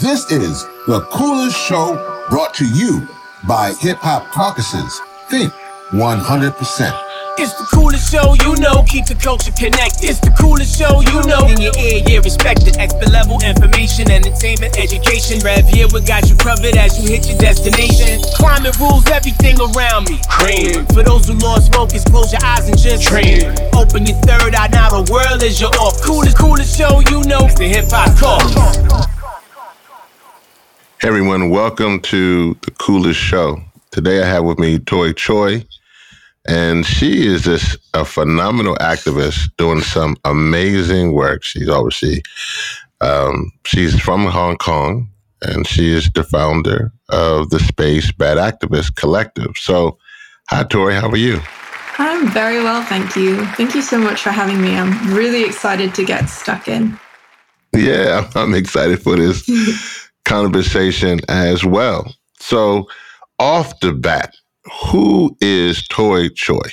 This is The Coolest Show, brought to you by Hip Hop Caucus's Think 100%. It's the coolest show, you know, keep the culture connected. It's the coolest show, you know, in your ear, yeah, respected. Expert level information, entertainment, education. Rev here, we got you covered as you hit your destination. Climate rules everything around me. Cream. For those who love smokers, close your eyes and just dream. Open your third eye, now the world is your off. Coolest show, you know, it's the Hip Hop Caucus. Hey everyone, welcome to The Coolest Show. Today I have with me Tori Choi. And she is just a phenomenal activist doing some amazing work. She's overseas. She's from Hong Kong, and she is the founder of the space Bad Activist Collective. So, hi, Tori. How are you? I'm very well, thank you. Thank you so much for having me. I'm really excited to get stuck in. Yeah, I'm excited for this conversation as well. So, off the bat, who is Tori Choi?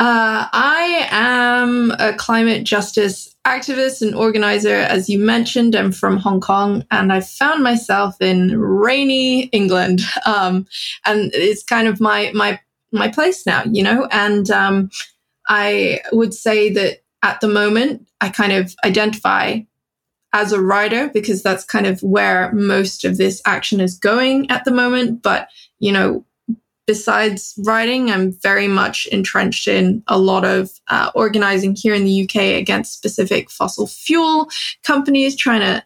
I am a climate justice activist and organizer. As you mentioned, I'm from Hong Kong, and I found myself in rainy England. And it's kind of my place now, you know? And I would say that at the moment, I kind of identify as a rider, because that's kind of where most of this action is going at the moment. But, you know, besides writing, I'm very much entrenched in a lot of organizing here in the UK against specific fossil fuel companies trying to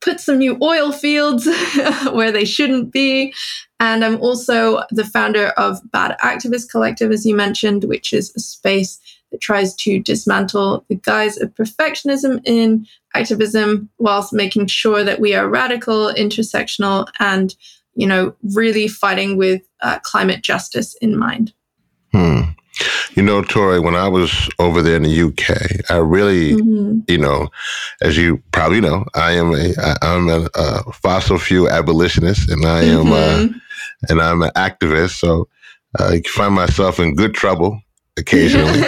put some new oil fields where they shouldn't be. And I'm also the founder of Bad Activist Collective, as you mentioned, which is a space that tries to dismantle the guise of perfectionism in activism whilst making sure that we are radical, intersectional, and, you know, really fighting with climate justice in mind. You know, Tori, when I was over there in the UK, I really, you know, as you probably know, I'm a fossil fuel abolitionist, and I am, and I'm an activist. So I find myself in good trouble occasionally.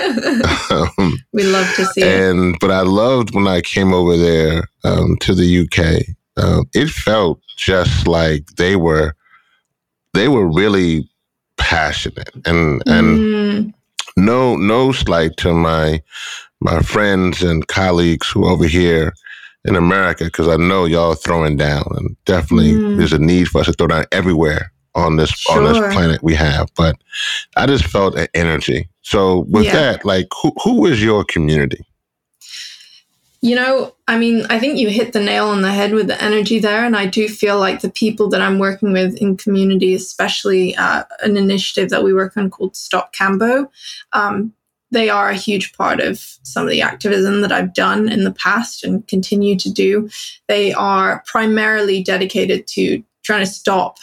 We love to see it. But I loved when I came over there to the UK. It felt just like they were really passionate, and no slight to my friends and colleagues who are over here in America, because I know y'all are throwing down, and definitely there's a need for us to throw down everywhere on this on this planet we have. But I just felt an energy. So with that, like, who is your community? You know, I mean, I think you hit the nail on the head with the energy there. And I do feel like the people that I'm working with in community, especially an initiative that we work on called Stop Cambo, they are a huge part of some of the activism that I've done in the past and continue to do. They are primarily dedicated to trying to stop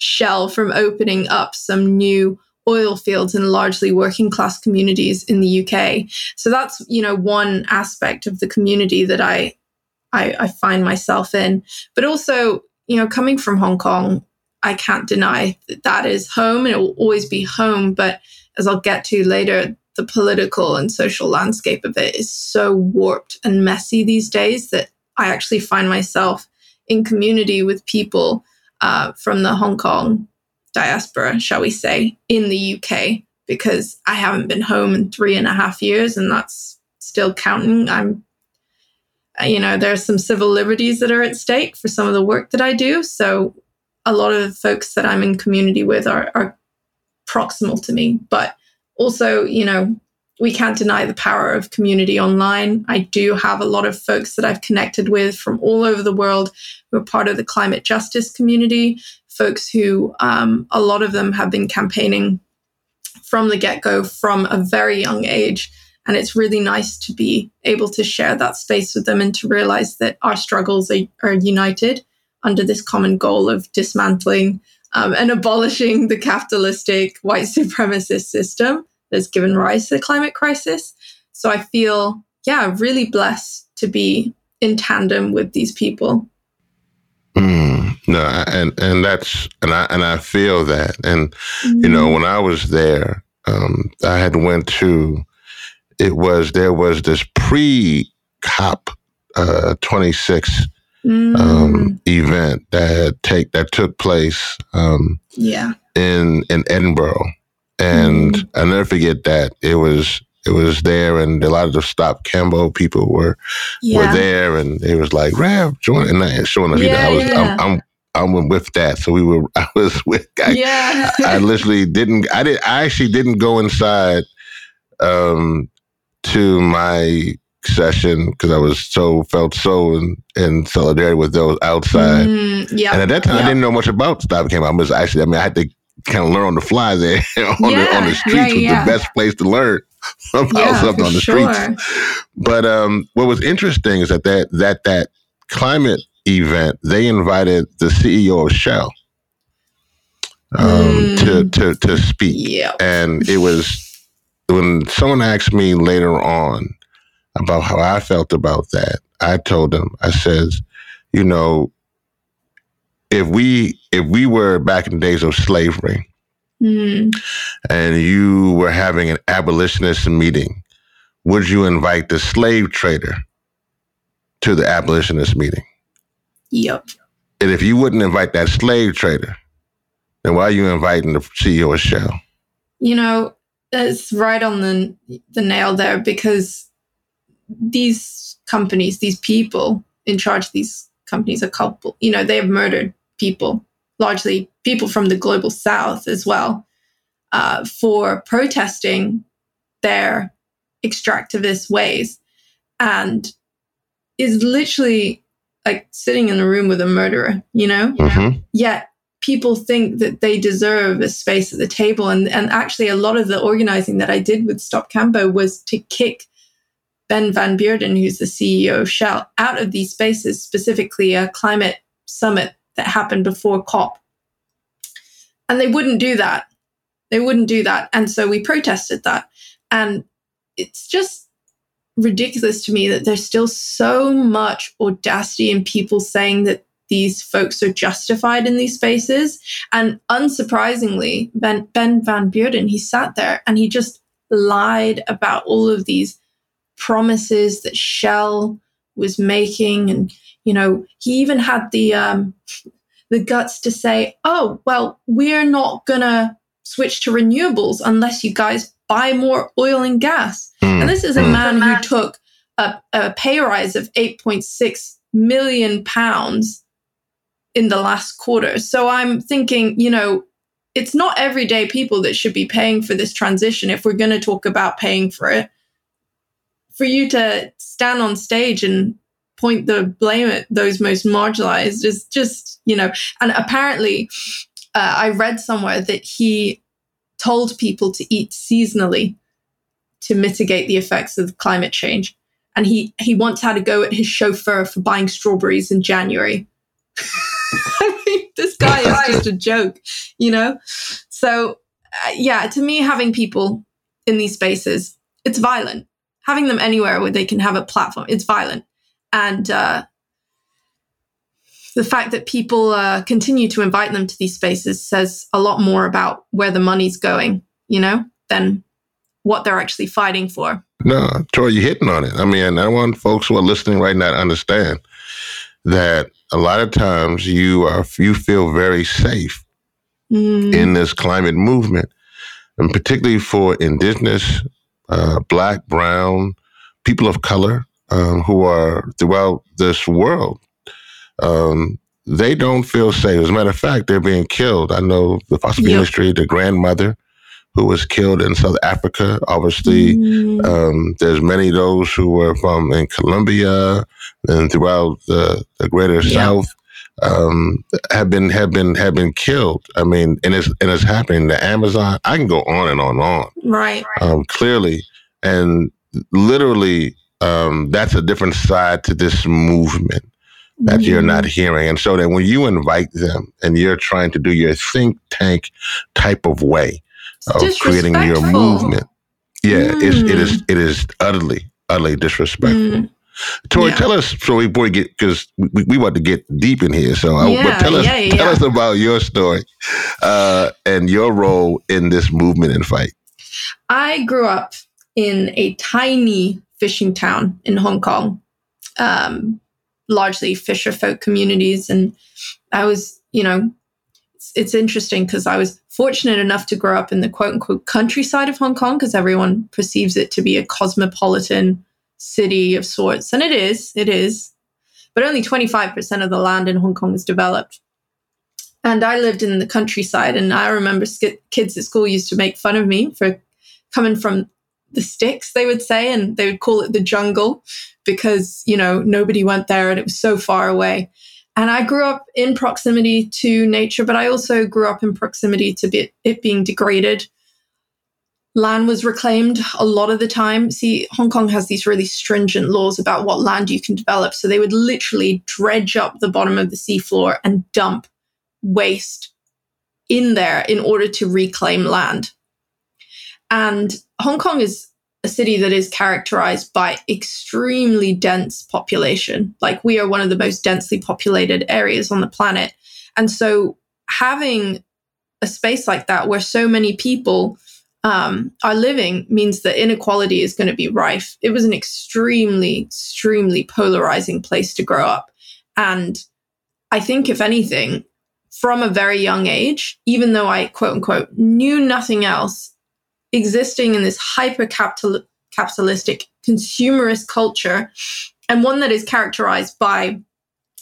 Shell from opening up some new oil fields in largely working class communities in the UK. So that's, you know, one aspect of the community that I find myself in. But also, you know, coming from Hong Kong, I can't deny that that is home, and it will always be home. But as I'll get to later, the political and social landscape of it is so warped and messy these days that I actually find myself in community with people from the Hong Kong diaspora, shall we say, in the UK, because I haven't been home in 3.5 years, and that's still counting. I'm, you know, there are some civil liberties that are at stake for some of the work that I do. So a lot of the folks that I'm in community with are proximal to me. But also, you know, we can't deny the power of community online. I do have a lot of folks that I've connected with from all over the world who are part of the climate justice community, folks who, a lot of them have been campaigning from the get-go from a very young age. And it's really nice to be able to share that space with them and to realize that our struggles are united under this common goal of dismantling and abolishing the capitalistic white supremacist system that's given rise to the climate crisis. So I feel, really blessed to be in tandem with these people. No, I feel that. And, you know, when I was there, I had went to, there was this pre-COP26 event that took place in Edinburgh. And I'll never forget that. It was there, and a lot of the Stop Cambo people were there, and it was like, Rav, join, and I, showing up, I'm with that. So I actually didn't go inside to my session because I was felt so in solidarity with those outside. And at that time, I didn't know much about Stop Cambo. I had to kind of learn on the fly there on the streets was the best place to learn something on the streets. But what was interesting is that climate event, they invited the CEO of Shell to speak. Yep. And it was when someone asked me later on about how I felt about that, I told them, I says, you know, if we were back in the days of slavery and you were having an abolitionist meeting, would you invite the slave trader to the abolitionist meeting? Yep. And if you wouldn't invite that slave trader, then why are you inviting the CEO of Shell? You know, that's right on the nail there, because these companies, these people in charge of these companies are culpable. You know, they have murdered people, largely people from the global south as well, for protesting their extractivist ways, and is literally like sitting in a room with a murderer, you know? Mm-hmm. Yet people think that they deserve a space at the table. And actually a lot of the organizing that I did with Stop Cambo was to kick Ben van Beurden, who's the CEO of Shell, out of these spaces, specifically a climate summit that happened before COP. And they wouldn't do that. And so we protested that. And it's just ridiculous to me that there's still so much audacity in people saying that these folks are justified in these spaces. And unsurprisingly, Ben van Beurden, he sat there and he just lied about all of these promises that Shell was making. And, you know, he even had the guts to say, oh, well, we're not going to switch to renewables unless you guys buy more oil and gas. And this is a man who took a pay rise of £8.6 million in the last quarter. So I'm thinking, you know, it's not everyday people that should be paying for this transition if we're going to talk about paying for it. For you to stand on stage and point the blame at those most marginalized is just, you know, and apparently I read somewhere that he told people to eat seasonally to mitigate the effects of climate change. And he once had a go at his chauffeur for buying strawberries in January. I mean, this guy is just a joke, you know? So, to me, having people in these spaces, it's violent. Having them anywhere where they can have a platform, it's violent. And the fact that people continue to invite them to these spaces says a lot more about where the money's going, you know, than what they're actually fighting for. No, Tori, you're hitting on it. I mean, I want folks who are listening right now to understand that a lot of times you feel very safe in this climate movement, and particularly for Indigenous, Black, Brown, people of color who are throughout this world. They don't feel safe. As a matter of fact, they're being killed. I know the fossil fuel industry, the grandmother who was killed in South Africa. Obviously, there's many of those who were from in Colombia and throughout the greater South have been killed. I mean, and it's happening. The Amazon. I can go on and on and on. Right. Clearly, and literally, that's a different side to this movement that you're not hearing. And so that when you invite them and you're trying to do your think tank type of way, of creating your movement. Yeah, it is utterly, utterly disrespectful. Tori, tell us, so before we get, because we want to get deep in here, so tell us about your story and your role in this movement and fight. I grew up in a tiny fishing town in Hong Kong. largely fisher folk communities. And I was, you know, it's interesting because I was fortunate enough to grow up in the quote unquote countryside of Hong Kong, because everyone perceives it to be a cosmopolitan city of sorts. And it is, but only 25% of the land in Hong Kong is developed. And I lived in the countryside, and I remember kids at school used to make fun of me for coming from the sticks, they would say, and they would call it the jungle because, you know, nobody went there and it was so far away. And I grew up in proximity to nature, but I also grew up in proximity to it being degraded. Land was reclaimed a lot of the time. See, Hong Kong has these really stringent laws about what land you can develop. So they would literally dredge up the bottom of the seafloor and dump waste in there in order to reclaim land. And Hong Kong is a city that is characterized by extremely dense population. Like, we are one of the most densely populated areas on the planet. And so having a space like that where so many people are living means that inequality is going to be rife. It was an extremely, extremely polarizing place to grow up. And I think, if anything, from a very young age, even though I, quote unquote, knew nothing else, existing in this hyper-capitalistic consumerist culture, and one that is characterized by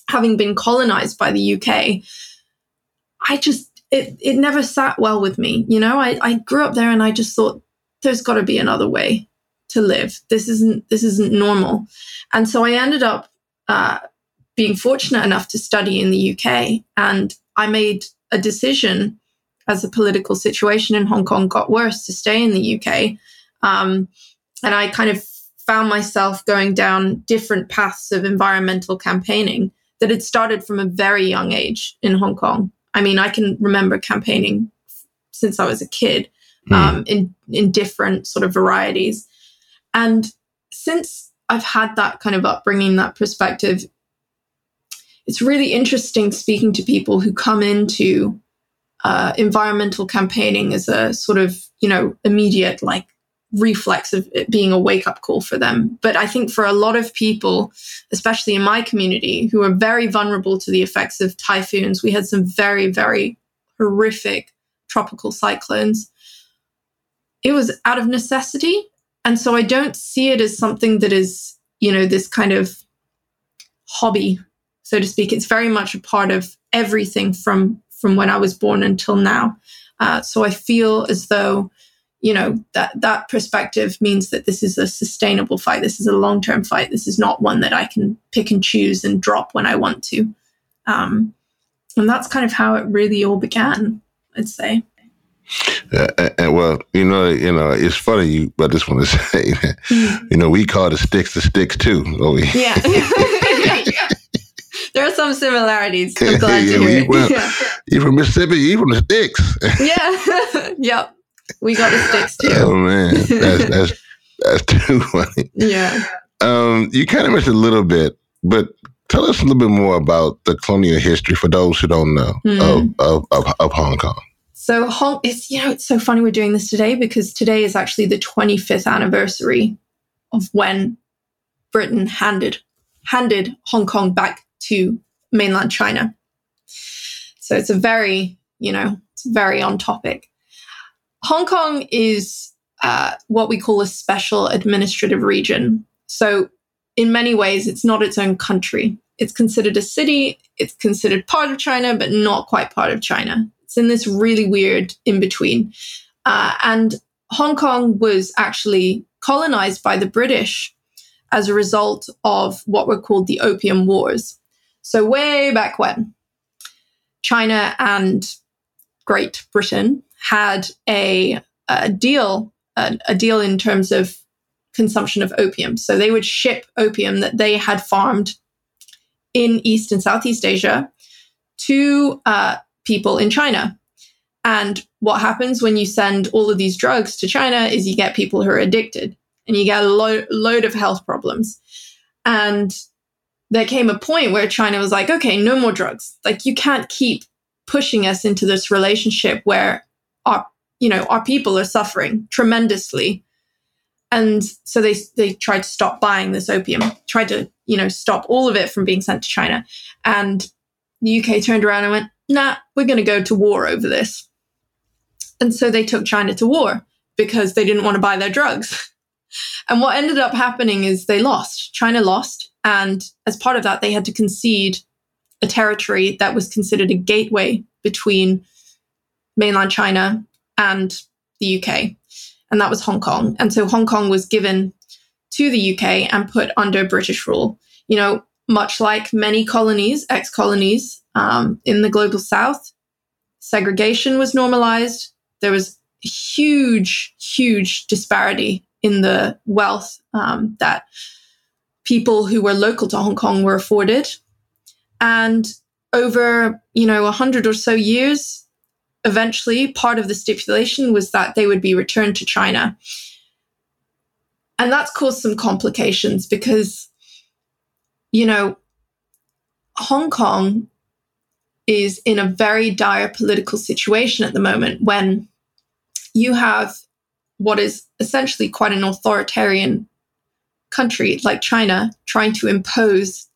having been colonized by the UK, it never sat well with me. You know, I grew up there and I just thought, there's got to be another way to live. This isn't normal. And so I ended up being fortunate enough to study in the UK, and I made a decision as the political situation in Hong Kong got worse to stay in the UK. And I kind of found myself going down different paths of environmental campaigning that had started from a very young age in Hong Kong. I mean, I can remember campaigning since I was a kid, in different sort of varieties. And since I've had that kind of upbringing, that perspective, it's really interesting speaking to people who come into environmental campaigning as a sort of, you know, immediate like reflex of it being a wake-up call for them. But I think for a lot of people, especially in my community, who are very vulnerable to the effects of typhoons, we had some very, very horrific tropical cyclones. It was out of necessity. And so I don't see it as something that is, you know, this kind of hobby, so to speak. It's very much a part of everything from when I was born until now. So I feel as though, you know, that perspective means that this is a sustainable fight. This is a long-term fight. This is not one that I can pick and choose and drop when I want to. And that's kind of how it really all began, I'd say. Well, you know, it's funny. I just want to say, you know, we call the sticks too. Yeah. There are some similarities. I'm glad to hear it. Well, yeah. You're from Mississippi. You're from the sticks. Yeah. Yep. We got the sticks too. Oh man, that's too funny. Yeah. You kind of mentioned a little bit, but tell us a little bit more about the colonial history for those who don't know of Hong Kong. So it's so funny we're doing this today, because today is actually the 25th anniversary of when Britain handed Hong Kong back to mainland China. So it's a very, you know, it's very on topic. Hong Kong is what we call a special administrative region. So in many ways, it's not its own country. It's considered a city. It's considered part of China, but not quite part of China. It's in this really weird in-between. And Hong Kong was actually colonized by the British as a result of what were called the Opium Wars. So way back when, China and Great Britain had a deal in terms of consumption of opium. So they would ship opium that they had farmed in East and Southeast Asia to people in China. And what happens when you send all of these drugs to China is you get people who are addicted, and you get a load of health problems. And there came a point where China was like, okay, no more drugs. Like, you can't keep pushing us into this relationship where our people are suffering tremendously. And so they tried to stop buying this opium, tried to you know, stop all of it from being sent to China. And the UK turned around and went, nah, we're going to go to war over this. And so they took China to war because they didn't want to buy their drugs. And what ended up happening is they lost. China lost. And as part of that, they had to concede a territory that was considered a gateway between mainland China and the UK. And that was Hong Kong. And so Hong Kong was given to the UK and put under British rule. You know, much like many colonies, ex-colonies in the global south, segregation was normalized. There was a huge, huge disparity in the wealth that people who were local to Hong Kong were afforded. And over, you know, 100 or so years, eventually part of the stipulation was that they would be returned to China. And that's caused some complications because, you know, Hong Kong is in a very dire political situation at the moment when you have what is essentially quite an authoritarian country like China trying to impose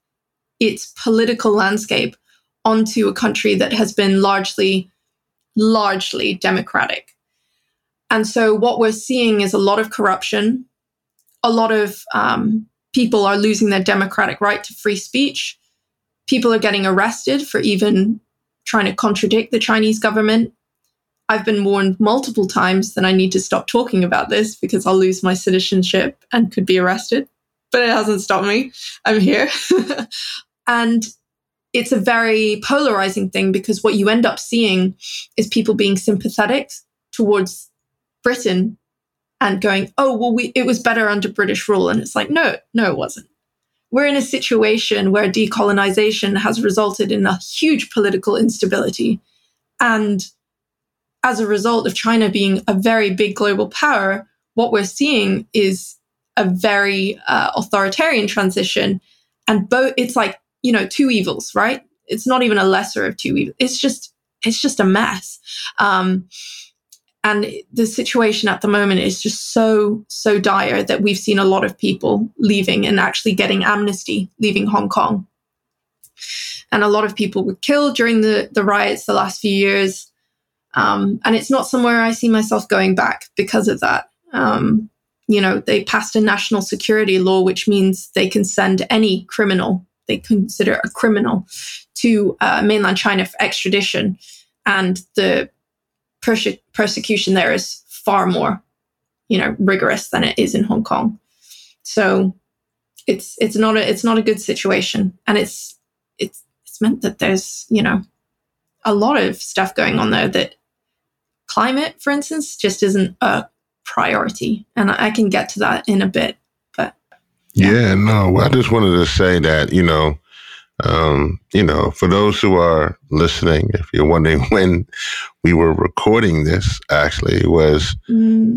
its political landscape onto a country that has been largely democratic. And so what we're seeing is a lot of corruption. A lot of people are losing their democratic right to free speech. People are getting arrested for even trying to contradict the Chinese government. I've been warned multiple times that I need to stop talking about this because I'll lose my citizenship and could be arrested. But it hasn't stopped me. I'm here. And it's a very polarizing thing because what you end up seeing is people being sympathetic towards Britain and going, oh, well, it was better under British rule. And it's like, no, it wasn't. We're in a situation where decolonization has resulted in a huge political instability. And as a result of China being a very big global power, what we're seeing is a very authoritarian transition. And it's like, you know, two evils, right? It's not even a lesser of two evils. It's just a mess. And the situation at the moment is just so dire that we've seen a lot of people leaving and actually getting amnesty, leaving Hong Kong. And a lot of people were killed during the riots the last few years. And it's not somewhere I see myself going back because of that. You know, they passed a national security law, which means they can send any criminal, they consider a criminal, to mainland China for extradition. And the persecution there is far more, you know, rigorous than it is in Hong Kong. So it's not a good situation, and it's meant that there's, you know, a lot of stuff going on there that climate, for instance, just isn't a priority, and I can get to that in a bit. But I just wanted to say that, you know. You know, for those who are listening, if you're wondering when we were recording this, actually, it was June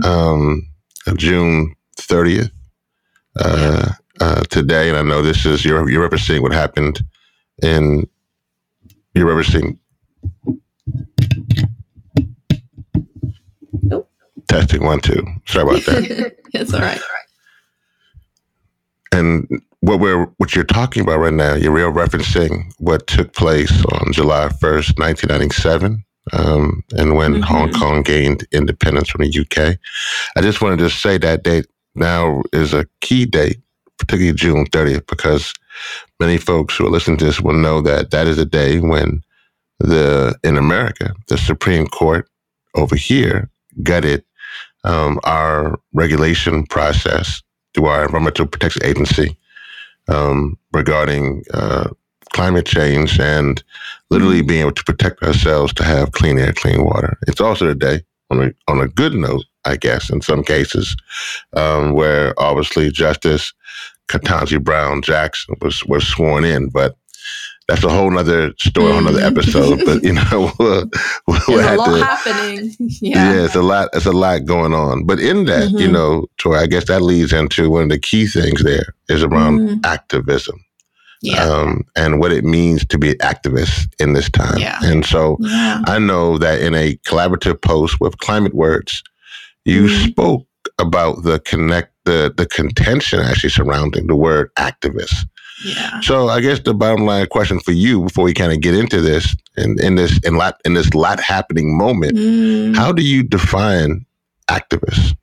30th today. And I know this is, you're representing what happened in, you're representing testing 1, 2. Sorry about that. It's all right. And what you're talking about right now, you're referencing what took place on July 1st, 1997, and when Hong Kong gained independence from the UK. I just wanted to say that date now is a key date, particularly June 30th, because many folks who are listening to this will know that that is a day when in America, the Supreme Court over here gutted our regulation process through our Environmental Protection Agency, regarding climate change and literally being able to protect ourselves to have clean air, clean water. It's also a day, on a good note, I guess, in some cases, where obviously Justice Ketanji Brown Jackson was sworn in, but that's a whole other story, a whole other episode. But, you know, there's a lot happening. Yeah, it's a lot going on. But in that, you know, Tori, I guess that leads into one of the key things there is around activism and what it means to be an activist in this time. Yeah. And so I know that in a collaborative post with Climate Words, you spoke about the contention actually surrounding the word activist. Yeah. So I guess the bottom line question for you before we kind of get into this, and in this happening moment, how do you define activists?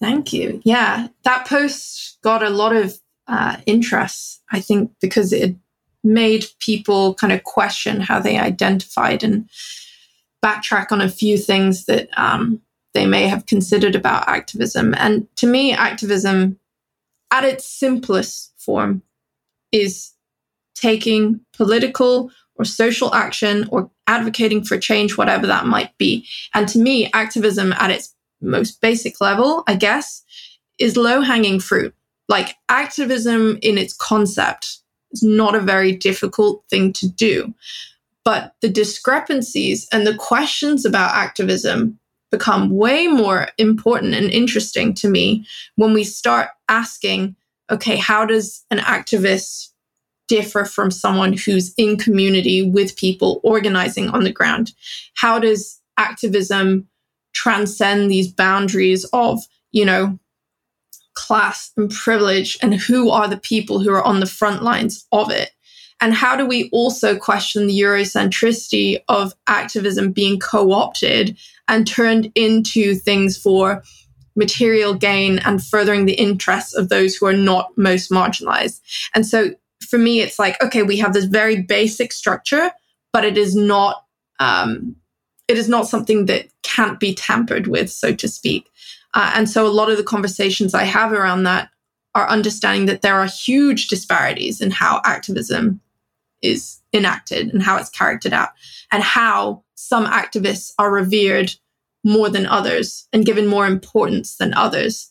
Thank you. Yeah, that post got a lot of interest, I think, because it made people kind of question how they identified and backtrack on a few things that they may have considered about activism. And to me, activism at its simplest form is taking political or social action or advocating for change, whatever that might be. And to me, activism at its most basic level, I guess, is low-hanging fruit. Like, activism in its concept is not a very difficult thing to do. But the discrepancies and the questions about activism become way more important and interesting to me when we start asking, okay, how does an activist differ from someone who's in community with people organizing on the ground? How does activism transcend these boundaries of, you know, class and privilege, and who are the people who are on the front lines of it? And how do we also question the Eurocentricity of activism being co-opted and turned into things for material gain and furthering the interests of those who are not most marginalized? And so for me, it's like, okay, we have this very basic structure, but it is not something that can't be tampered with, so to speak. And so a lot of the conversations I have around that are understanding that there are huge disparities in how activism is enacted and how it's charactered out, and how some activists are revered more than others and given more importance than others.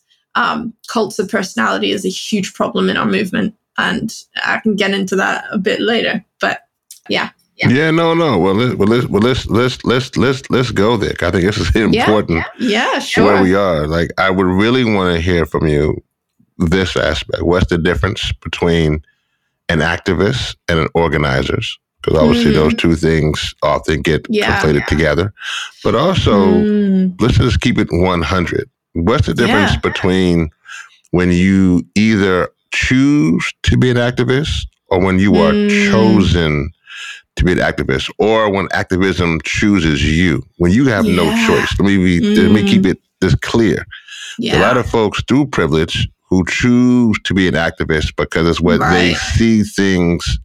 Cults of personality is a huge problem in our movement, and I can get into that a bit later. But yeah. Yeah. Well, let's go there. I think this is important. Yeah, sure. Where we are. Like, I would really want to hear from you this aspect. What's the difference between an activist and an organizers? Because obviously those two things often get conflated together. But also, let's just keep it 100. What's the difference between when you either choose to be an activist or when you are chosen to be an activist, or when activism chooses you, when you have no choice? Let me keep it this clear. Yeah. A lot of folks through privilege who choose to be an activist because it's what they see things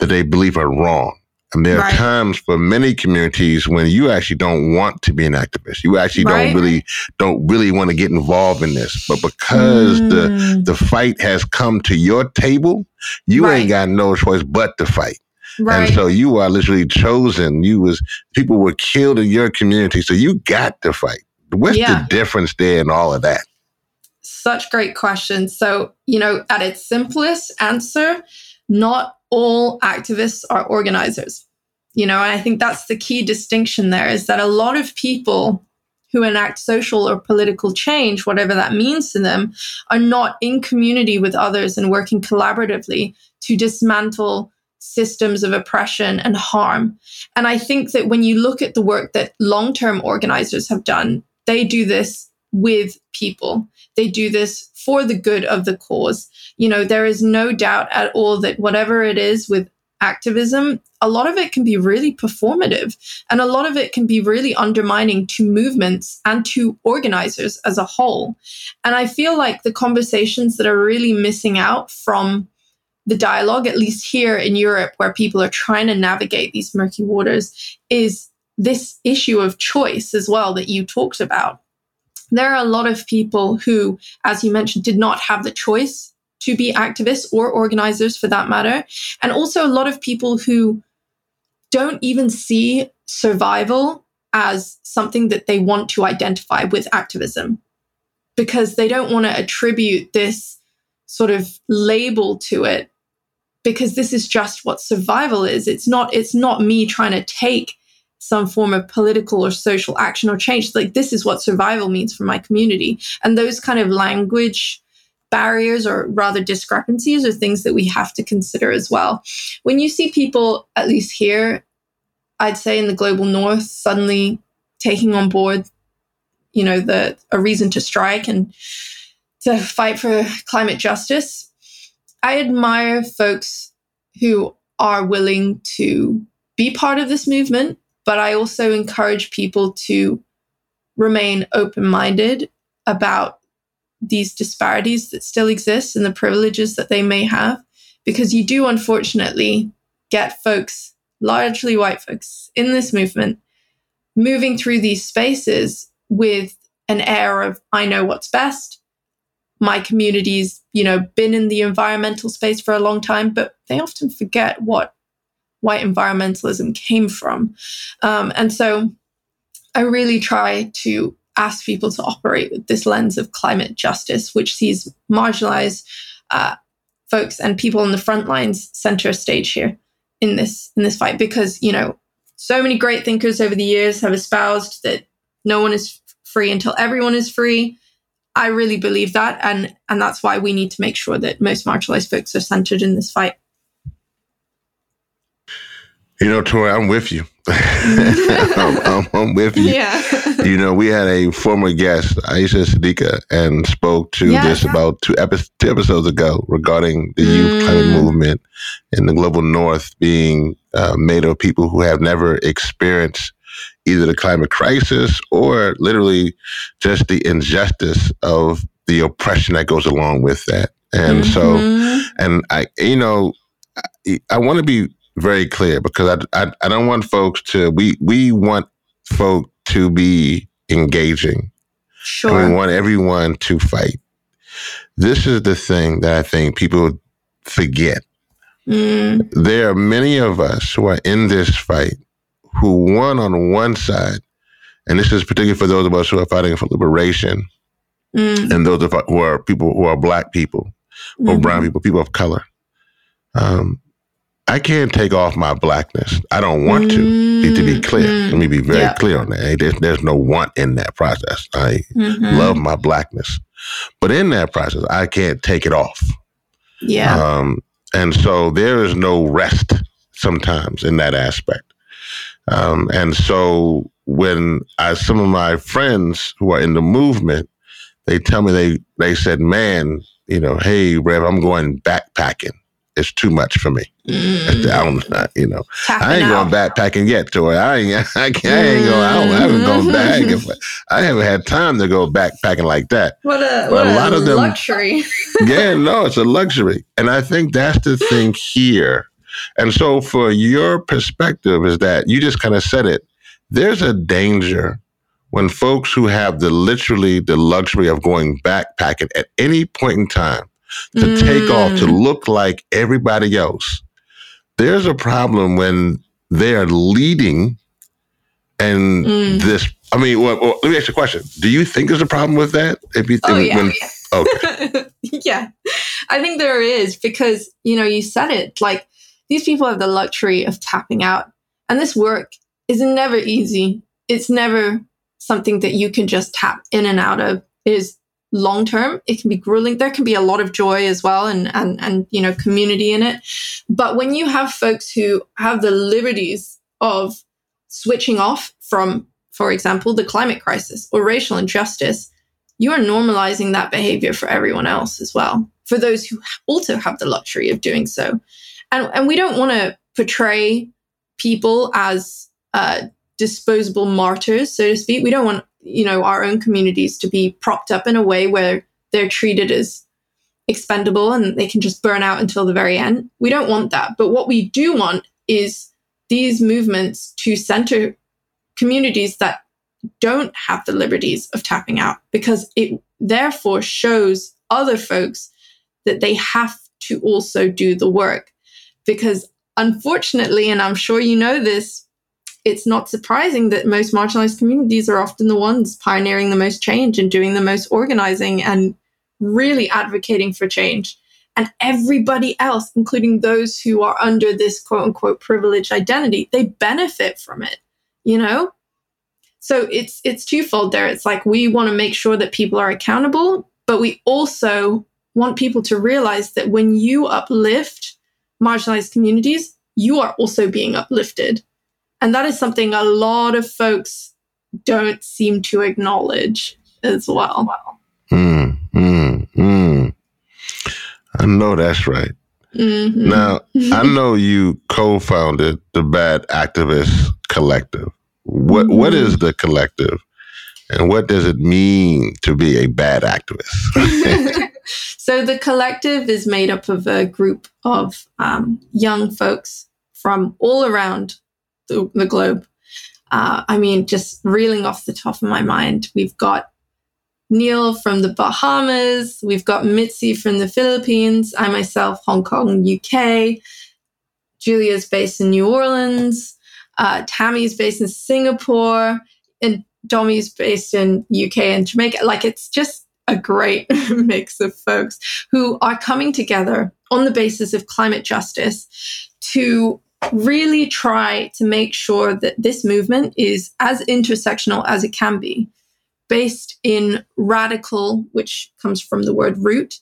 that they believe are wrong. And there are times for many communities when you actually don't want to be an activist. You actually don't really want to get involved in this. But because the fight has come to your table, you ain't got no choice but to fight. Right. And so you are literally chosen. People were killed in your community, so you got to fight. What's the difference there in all of that? Such great questions. So, you know, at its simplest answer, not all activists are organizers. You know, and I think that's the key distinction there, is that a lot of people who enact social or political change, whatever that means to them, are not in community with others and working collaboratively to dismantle systems of oppression and harm. And I think that when you look at the work that long-term organizers have done, they do this with people. They do this for the good of the cause. You know, there is no doubt at all that whatever it is with activism, a lot of it can be really performative, and a lot of it can be really undermining to movements and to organizers as a whole. And I feel like the conversations that are really missing out from the dialogue, at least here in Europe, where people are trying to navigate these murky waters, is this issue of choice as well that you talked about. There are a lot of people who, as you mentioned, did not have the choice to be activists or organizers for that matter. And also a lot of people who don't even see survival as something that they want to identify with activism, because they don't want to attribute this sort of label to it, because this is just what survival is. It's not me trying to take some form of political or social action or change. Like, this is what survival means for my community. And those kind of language barriers, or rather discrepancies, are things that we have to consider as well. When you see people, at least here, I'd say in the global north, suddenly taking on board, you know, a reason to strike and to fight for climate justice, I admire folks who are willing to be part of this movement, but I also encourage people to remain open-minded about these disparities that still exist and the privileges that they may have, because you do unfortunately get folks, largely white folks, in this movement moving through these spaces with an air of, I know what's best. My community's, been in the environmental space for a long time, but they often forget what white environmentalism came from. And so I really try to ask people to operate with this lens of climate justice, which sees marginalized folks and people on the front lines center stage here in this fight, because, so many great thinkers over the years have espoused that no one is free until everyone is free. I really believe that, and that's why we need to make sure that most marginalized folks are centered in this fight. Tori, I'm with you. I'm with you. Yeah. We had a former guest, Aisha Siddiqa, and spoke to about two episodes ago regarding the youth climate movement and the global north being made of people who have never experienced either the climate crisis or literally just the injustice of the oppression that goes along with that. And so, and I want to be very clear, because I don't want folks to, we want folk to be engaging. Sure. And we want everyone to fight. This is the thing that I think people forget. There are many of us who are in this fight who won on one side, and this is particularly for those of us who are fighting for liberation, and those who are people who are black people, or brown people of color. I can't take off my blackness. I don't want to be clear. Let me be very clear on that. There's no want in that process. I love my blackness. But in that process, I can't take it off. Yeah. And so there is no rest sometimes in that aspect. And so when some of my friends who are in the movement, they tell me, they said, man, hey, Rev, I'm going backpacking. It's too much for me. I'm not, Tapping I ain't out. Going backpacking yet, Tori. I haven't had time to go backpacking like that. What a luxury. It's a luxury. And I think that's the thing here. And so for your perspective is that you just kind of said it. There's a danger when folks who have the luxury of going backpacking at any point in time to take off, to look like everybody else. There's a problem when they're leading and this, let me ask you a question. Do you think there's a problem with that? Okay. Yeah, I think there is, because, you said it, like, these people have the luxury of tapping out. And this work is never easy. It's never something that you can just tap in and out of. It is long-term. It can be grueling. There can be a lot of joy as well and community in it. But when you have folks who have the liberties of switching off from, for example, the climate crisis or racial injustice, you are normalizing that behavior for everyone else as well, for those who also have the luxury of doing so. And we don't want to portray people as disposable martyrs, so to speak. We don't want, our own communities to be propped up in a way where they're treated as expendable and they can just burn out until the very end. We don't want that. But what we do want is these movements to center communities that don't have the liberties of tapping out, because it therefore shows other folks that they have to also do the work. Because unfortunately, and I'm sure you know this, it's not surprising that most marginalized communities are often the ones pioneering the most change and doing the most organizing and really advocating for change. And everybody else, including those who are under this quote unquote privileged identity, they benefit from it, So it's twofold there. It's like, we want to make sure that people are accountable, but we also want people to realize that when you uplift marginalized communities, you are also being uplifted. And that is something a lot of folks don't seem to acknowledge as well. I know that's right. Mm-hmm. Now, I know you co-founded the Bad Activist Collective. What is the collective? And what does it mean to be a bad activist? So the collective is made up of a group of young folks from all around the globe. I mean, just reeling off the top of my mind, we've got Neil from the Bahamas, we've got Mitzi from the Philippines, I myself, Hong Kong, UK, Julia's based in New Orleans, Tammy's based in Singapore, and Domi's based in UK and Jamaica. Like, it's just a great mix of folks who are coming together on the basis of climate justice to really try to make sure that this movement is as intersectional as it can be, based in radical, which comes from the word root,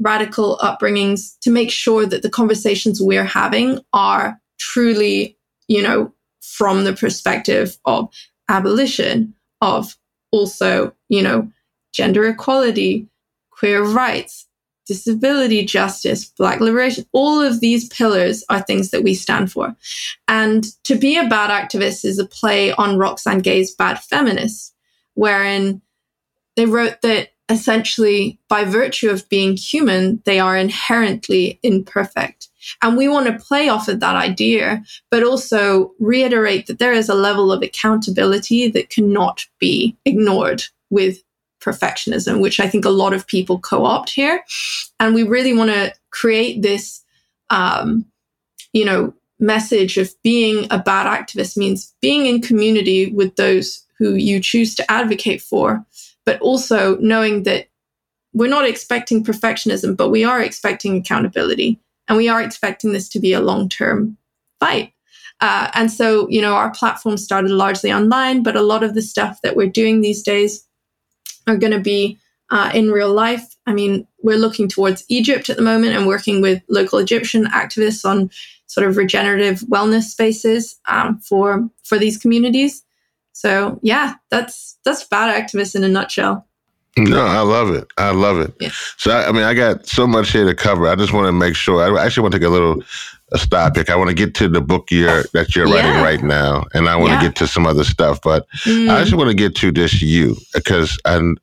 radical upbringings, to make sure that the conversations we're having are truly, you know, from the perspective of abolition, of also, you know, gender equality, queer rights, disability justice, Black liberation. All of these pillars are things that we stand for. And to be a bad activist is a play on Roxane Gay's Bad Feminist, wherein they wrote that essentially by virtue of being human, they are inherently imperfect. And we want to play off of that idea, but also reiterate that there is a level of accountability that cannot be ignored with perfectionism, which I think a lot of people co-opt here. And we really want to create this, you know, message of being a bad activist means being in community with those who you choose to advocate for, but also knowing that we're not expecting perfectionism, but we are expecting accountability. And we are expecting this to be a long-term fight. And so, you know, our platform started largely online, but a lot of the stuff that we're doing these days are going to be in real life. I mean, we're looking towards Egypt at the moment and working with local Egyptian activists on sort of regenerative wellness spaces for these communities. So, yeah, that's bad activists in a nutshell. No, I love it. I love it. Yeah. So, I mean, I got so much here to cover. I just want to make sure. I actually want to take a stop here. I want to get to the book that you're writing right now, and I want to get to some other stuff. But I just want to get to this you, because we're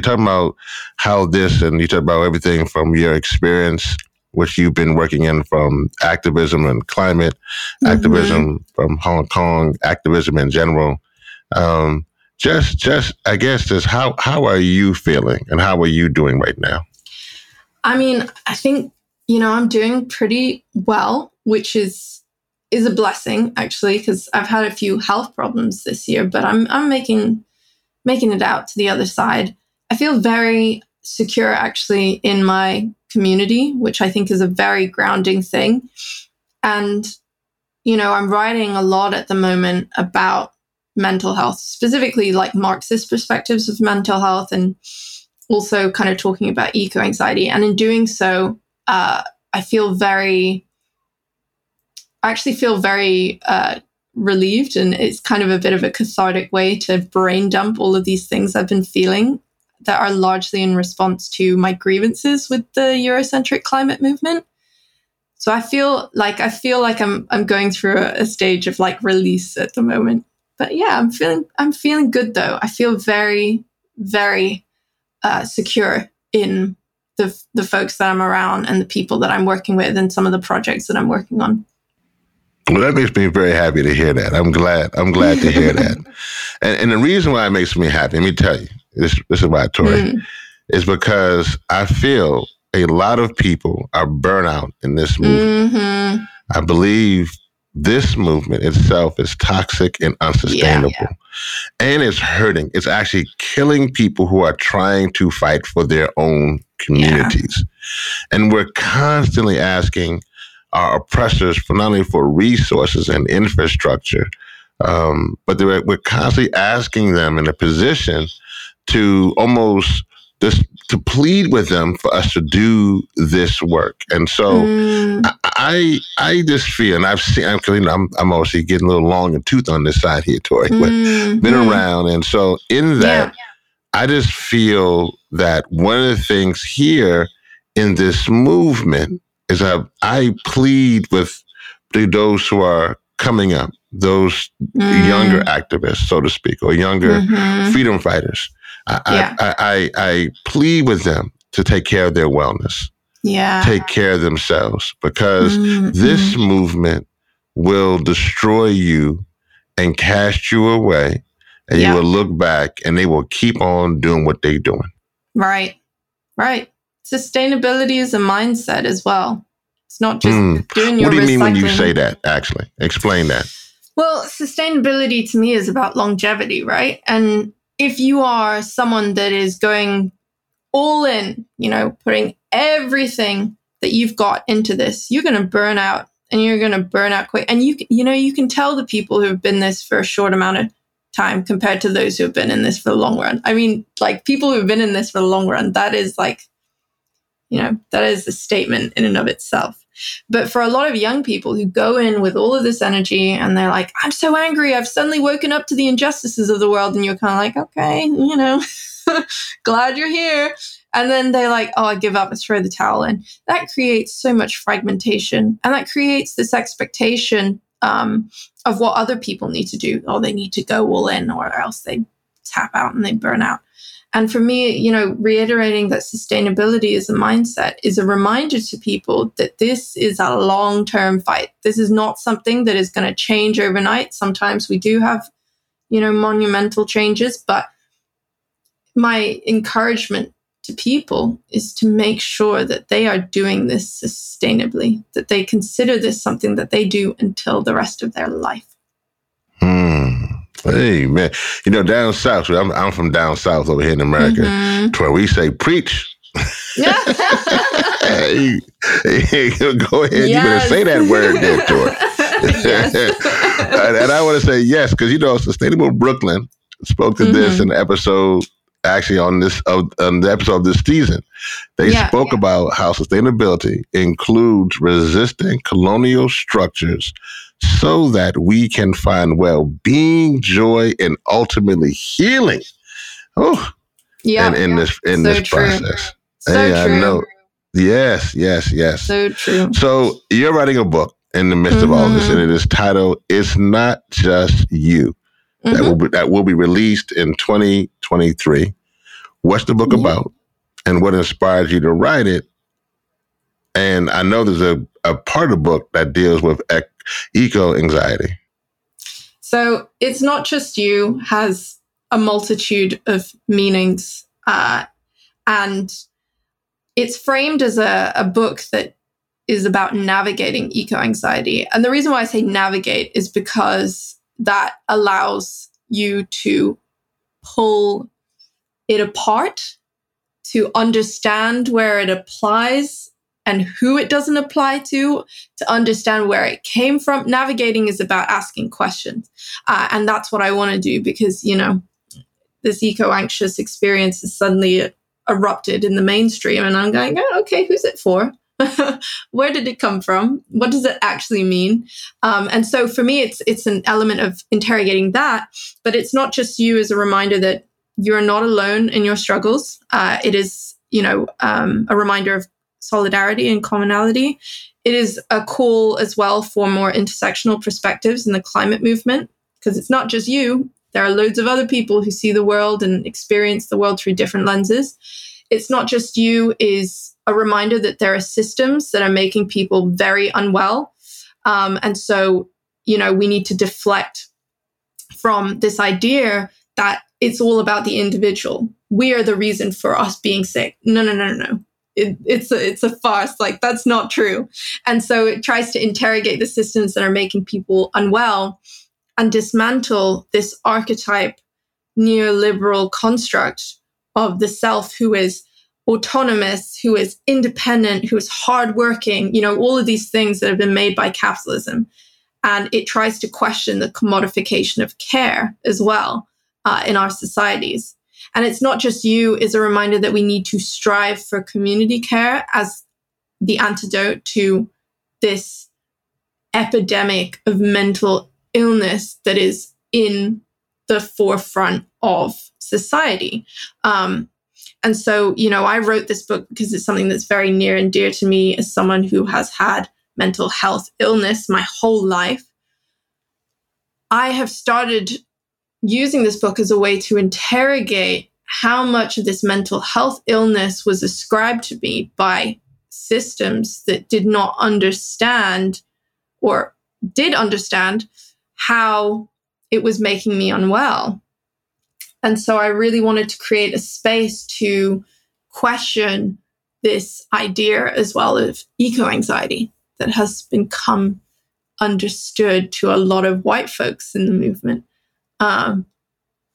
talking about how this, and you talk about everything from your experience, which you've been working in, from activism and climate, activism from Hong Kong, activism in general. Just, I guess, is how are you feeling and how are you doing right now? I mean, I think, you know, I'm doing pretty well, which is a blessing, actually, because I've had a few health problems this year, but I'm making it out to the other side. I feel very secure, actually, in my community, which I think is a very grounding thing. And, you know, I'm writing a lot at the moment about mental health, specifically like Marxist perspectives of mental health, and also kind of talking about eco-anxiety. And in doing so, I actually feel very relieved, and it's kind of a bit of a cathartic way to brain dump all of these things I've been feeling that are largely in response to my grievances with the Eurocentric climate movement. So I feel like I'm going through a stage of like release at the moment. But yeah, I'm feeling good though. I feel very, very secure in the folks that I'm around and the people that I'm working with and some of the projects that I'm working on. Well, that makes me very happy to hear that. I'm glad to hear that. And the reason why it makes me happy, let me tell you, this is why, Tori, is because I feel a lot of people are burnt out in this movement. Mm-hmm. I believe this movement itself is toxic and unsustainable. Yeah. And it's hurting. It's actually killing people who are trying to fight for their own communities. Yeah. And we're constantly asking our oppressors for not only for resources and infrastructure, but we're constantly asking them in a position to almost to plead with them for us to do this work. And so I just feel, and I've seen, I'm obviously getting a little long in tooth on this side here, Tori, but been around. And so in that, I just feel that one of the things here in this movement is I plead with those who are coming up, those younger activists, so to speak, or younger freedom fighters. I plead with them to take care of their wellness, take care of themselves, because this movement will destroy you and cast you away, and you will look back and they will keep on doing what they're doing. Right, right. Sustainability is a mindset as well. It's not just doing your recycling. What do you mean when you say that, actually? Explain that. Well, sustainability to me is about longevity, right? And if you are someone that is going all in, you know, putting everything that you've got into this, you're going to burn out, and you're going to burn out quick. And you know, you can tell the people who have been this for a short amount of time compared to those who have been in this for the long run. I mean, like, people who've been in this for the long run, that is like, you know, that is a statement in and of itself. But for a lot of young people who go in with all of this energy and they're like, I'm so angry, I've suddenly woken up to the injustices of the world. And you're kind of like, okay, you know, glad you're here. And then they're like, oh, I give up, I throw the towel in. That creates so much fragmentation. And that creates this expectation of what other people need to do. Oh, they need to go all in, or else they tap out and they burn out. And for me, you know, reiterating that sustainability is a mindset is a reminder to people that this is a long-term fight. This is not something that is going to change overnight. Sometimes we do have, you know, monumental changes, but my encouragement to people is to make sure that they are doing this sustainably, that they consider this something that they do until the rest of their life. Hey, man, you know, down south, I'm from down south over here in America, where we say preach. hey, go ahead, you better say that word there, Tori. And I want to say yes, because, you know, Sustainable Brooklyn spoke to this in the episode, actually on the episode of this season. They spoke about how sustainability includes resisting colonial structures so that we can find well-being, joy, and ultimately healing. Oh, yeah, in this process. So hey, true. I know. Yes. So true. So you're writing a book in the midst of all this, and it is titled "It's Not Just You." That will be released in 2023. What's the book about, and what inspired you to write it? And I know there's a part of the book that deals with eco-anxiety. So It's Not Just You has a multitude of meanings. And it's framed as a book that is about navigating eco-anxiety. And the reason why I say navigate is because that allows you to pull it apart, to understand where it applies and who it doesn't apply to understand where it came from. Navigating is about asking questions. And that's what I want to do because, you know, this eco-anxious experience has suddenly erupted in the mainstream. And I'm going, oh, okay, who's it for? Where did it come from? What does it actually mean? And so for me, it's an element of interrogating that. But It's Not Just You as a reminder that you're not alone in your struggles. It is, you know, a reminder of solidarity and commonality. It is a call as well for more intersectional perspectives in the climate movement, because it's not just you. There are loads of other people who see the world and experience the world through different lenses. It's Not Just You is a reminder that there are systems that are making people very unwell. And so, you know, we need to deflect from this idea that it's all about the individual. We are the reason for us being sick. No. It's a farce. Like, that's not true. And so it tries to interrogate the systems that are making people unwell and dismantle this archetype neoliberal construct of the self who is autonomous, who is independent, who is hardworking, you know, all of these things that have been made by capitalism. And it tries to question the commodification of care as well in our societies. And It's Not Just You is a reminder that we need to strive for community care as the antidote to this epidemic of mental illness that is in the forefront of society. And so, you know, I wrote this book because it's something that's very near and dear to me as someone who has had mental health illness my whole life. I have started using this book as a way to interrogate how much of this mental health illness was ascribed to me by systems that did not understand or did understand how it was making me unwell. And so I really wanted to create a space to question this idea as well of eco-anxiety that has become understood to a lot of white folks in the movement.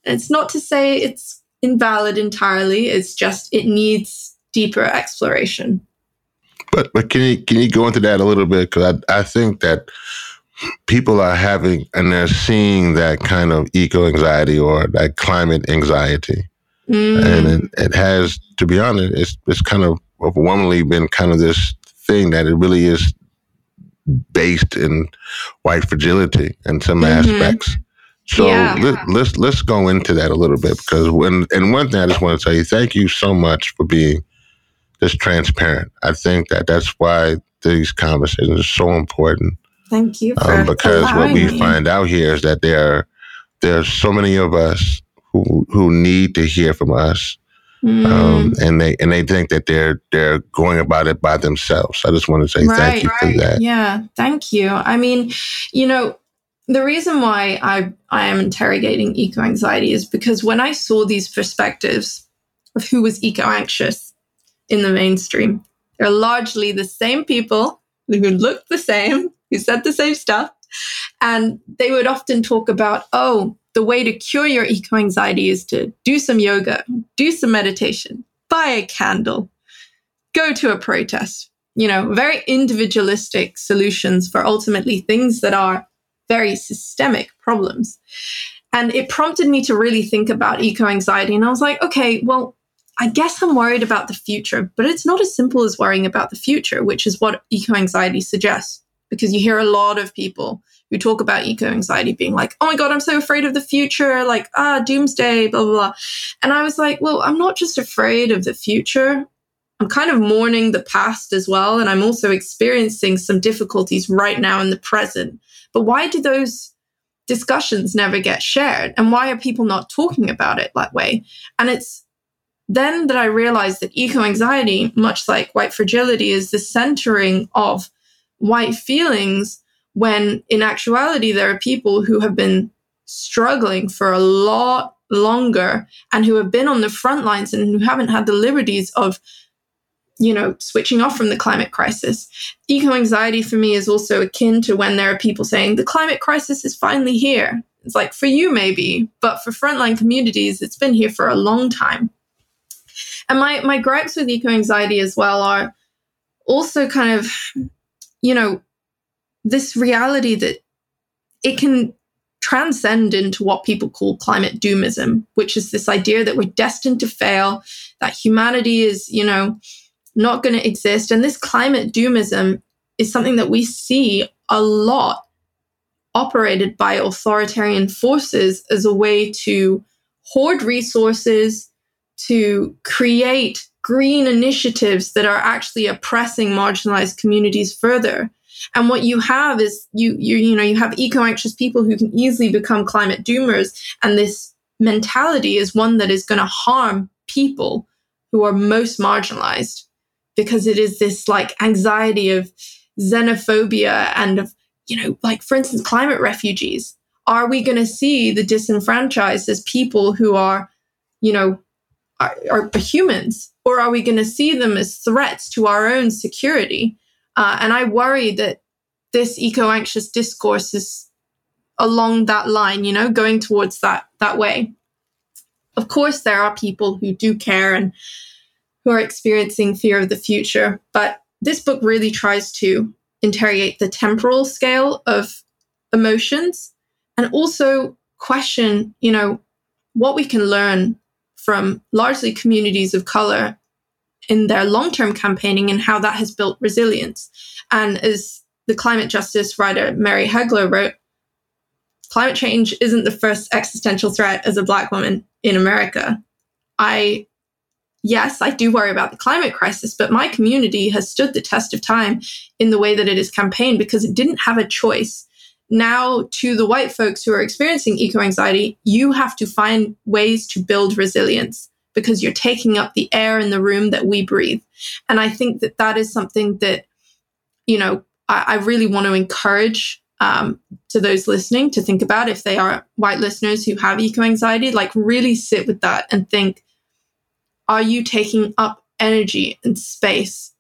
It's not to say it's invalid entirely. It's just it needs deeper exploration. But can you go into that a little bit? Because I think that people are having and they're seeing that kind of eco-anxiety or that climate anxiety. And it has, to be honest, it's kind of overwhelmingly been kind of this thing that it really is based in white fragility in some aspects. So let's go into that a little bit, because one thing I just want to tell you, thank you so much for being just transparent. I think that's why these conversations are so important. Thank you for because what we find out here is that there are so many of us who need to hear from us, and they think that they're going about it by themselves. I just want to say thank you for that. Yeah, thank you. I mean, you know, the reason why I am interrogating eco-anxiety is because when I saw these perspectives of who was eco-anxious in the mainstream, they're largely the same people who looked the same, who said the same stuff. And they would often talk about, the way to cure your eco-anxiety is to do some yoga, do some meditation, buy a candle, go to a protest. You know, very individualistic solutions for ultimately things that are very systemic problems. And it prompted me to really think about eco-anxiety. And I was like, okay, well, I guess I'm worried about the future, but it's not as simple as worrying about the future, which is what eco-anxiety suggests. Because you hear a lot of people who talk about eco-anxiety being like, oh my God, I'm so afraid of the future, like, doomsday, blah, blah, blah. And I was like, well, I'm not just afraid of the future. I'm kind of mourning the past as well. And I'm also experiencing some difficulties right now in the present. But why do those discussions never get shared? And why are people not talking about it that way? And it's then that I realized that eco-anxiety, much like white fragility, is the centering of white feelings, when in actuality, there are people who have been struggling for a lot longer and who have been on the front lines and who haven't had the liberties of, you know, switching off from the climate crisis. Eco-anxiety for me is also akin to when there are people saying the climate crisis is finally here. It's like, for you maybe, but for frontline communities, it's been here for a long time. And my gripes with eco-anxiety as well are also kind of, you know, this reality that it can transcend into what people call climate doomism, which is this idea that we're destined to fail, that humanity is, you know, not going to exist. And this climate doomism is something that we see a lot operated by authoritarian forces as a way to hoard resources, to create green initiatives that are actually oppressing marginalized communities further. And what you have is you have eco-anxious people who can easily become climate doomers. And this mentality is one that is going to harm people who are most marginalized, because it is this like anxiety of xenophobia and of, you know, like, for instance, climate refugees. Are we going to see the disenfranchised as people who are, you know, are humans, or are we going to see them as threats to our own security? And I worry that this eco-anxious discourse is along that line, you know, going towards that way. Of course, there are people who do care and who are experiencing fear of the future, but this book really tries to interrogate the temporal scale of emotions and also question, you know, what we can learn from largely communities of color in their long-term campaigning and how that has built resilience. And as the climate justice writer Mary Hegler wrote, climate change isn't the first existential threat as a Black woman in America. Yes, I do worry about the climate crisis, but my community has stood the test of time in the way that it is campaigned because it didn't have a choice. Now, to the white folks who are experiencing eco-anxiety, you have to find ways to build resilience because you're taking up the air in the room that we breathe. And I think that that is something that, you know, I really want to encourage to those listening to think about if they are white listeners who have eco-anxiety, like really sit with that and think, are you taking up energy and space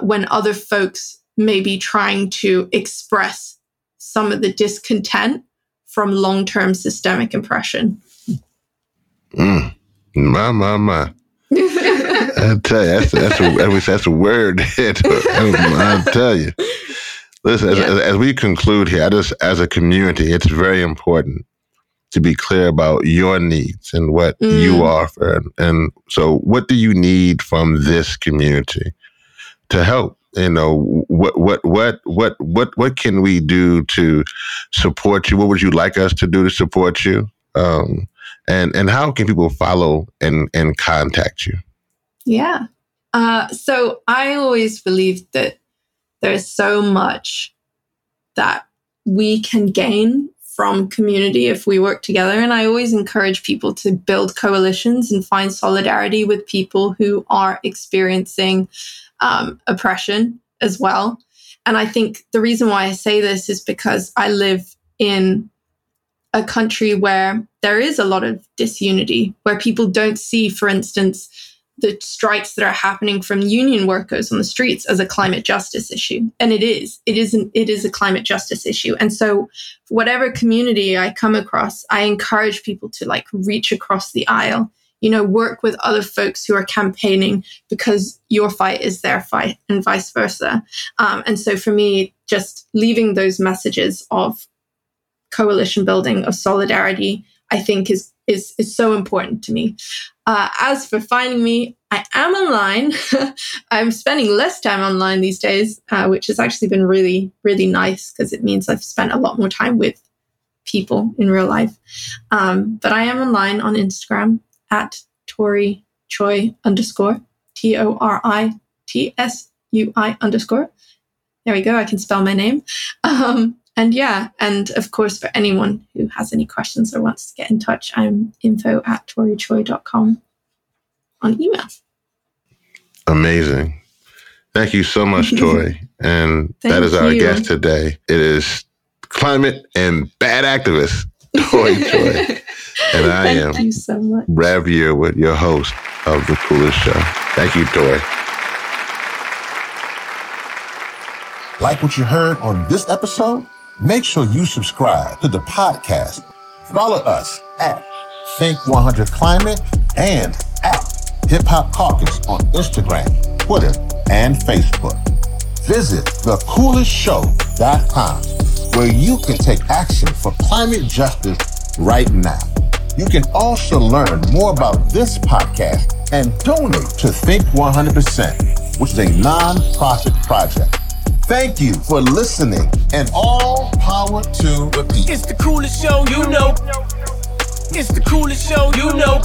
when other folks may be trying to express some of the discontent from long-term systemic oppression? My. I tell you, that's a word. I tell you. Listen, as we conclude here, as a community, it's very important to be clear about your needs and what you offer. And so what do you need from this community to help? You know, what can we do to support you? What would you like us to do to support you? And how can people follow and contact you? Yeah. So I always believed that there is so much that we can gain from community if we work together. And I always encourage people to build coalitions and find solidarity with people who are experiencing oppression as well. And I think the reason why I say this is because I live in a country where there is a lot of disunity, where people don't see, for instance, the strikes that are happening from union workers on the streets as a climate justice issue. And it is a climate justice issue. And so whatever community I come across, I encourage people to like reach across the aisle, you know, work with other folks who are campaigning because your fight is their fight and vice versa. And so for me, just leaving those messages of coalition building, of solidarity, I think is so important to me. As for finding me, I am online. I'm spending less time online these days, which has actually been really, really nice because it means I've spent a lot more time with people in real life. But I am online on Instagram at Tori Choi _ TORITSUI_. There we go. I can spell my name. And of course, for anyone who has any questions or wants to get in touch, I'm info@torichoi.com on email. Amazing. Thank you so much, Tori. And that is our guest today. It is climate and bad activist, Tori Choi. And I am so much. Rev Yearwood, your host of The Coolest Show. Thank you, Tori. Like what you heard on this episode? Make sure you subscribe to the podcast. Follow us at Think 100 Climate and at Hip Hop Caucus on Instagram, Twitter, and Facebook. Visit thecoolestshow.com where you can take action for climate justice right now. You can also learn more about this podcast and donate to Think 100%, which is a non-profit project. Thank you for listening, and all power to the people. It's the coolest show, you know. It's the coolest show, you know.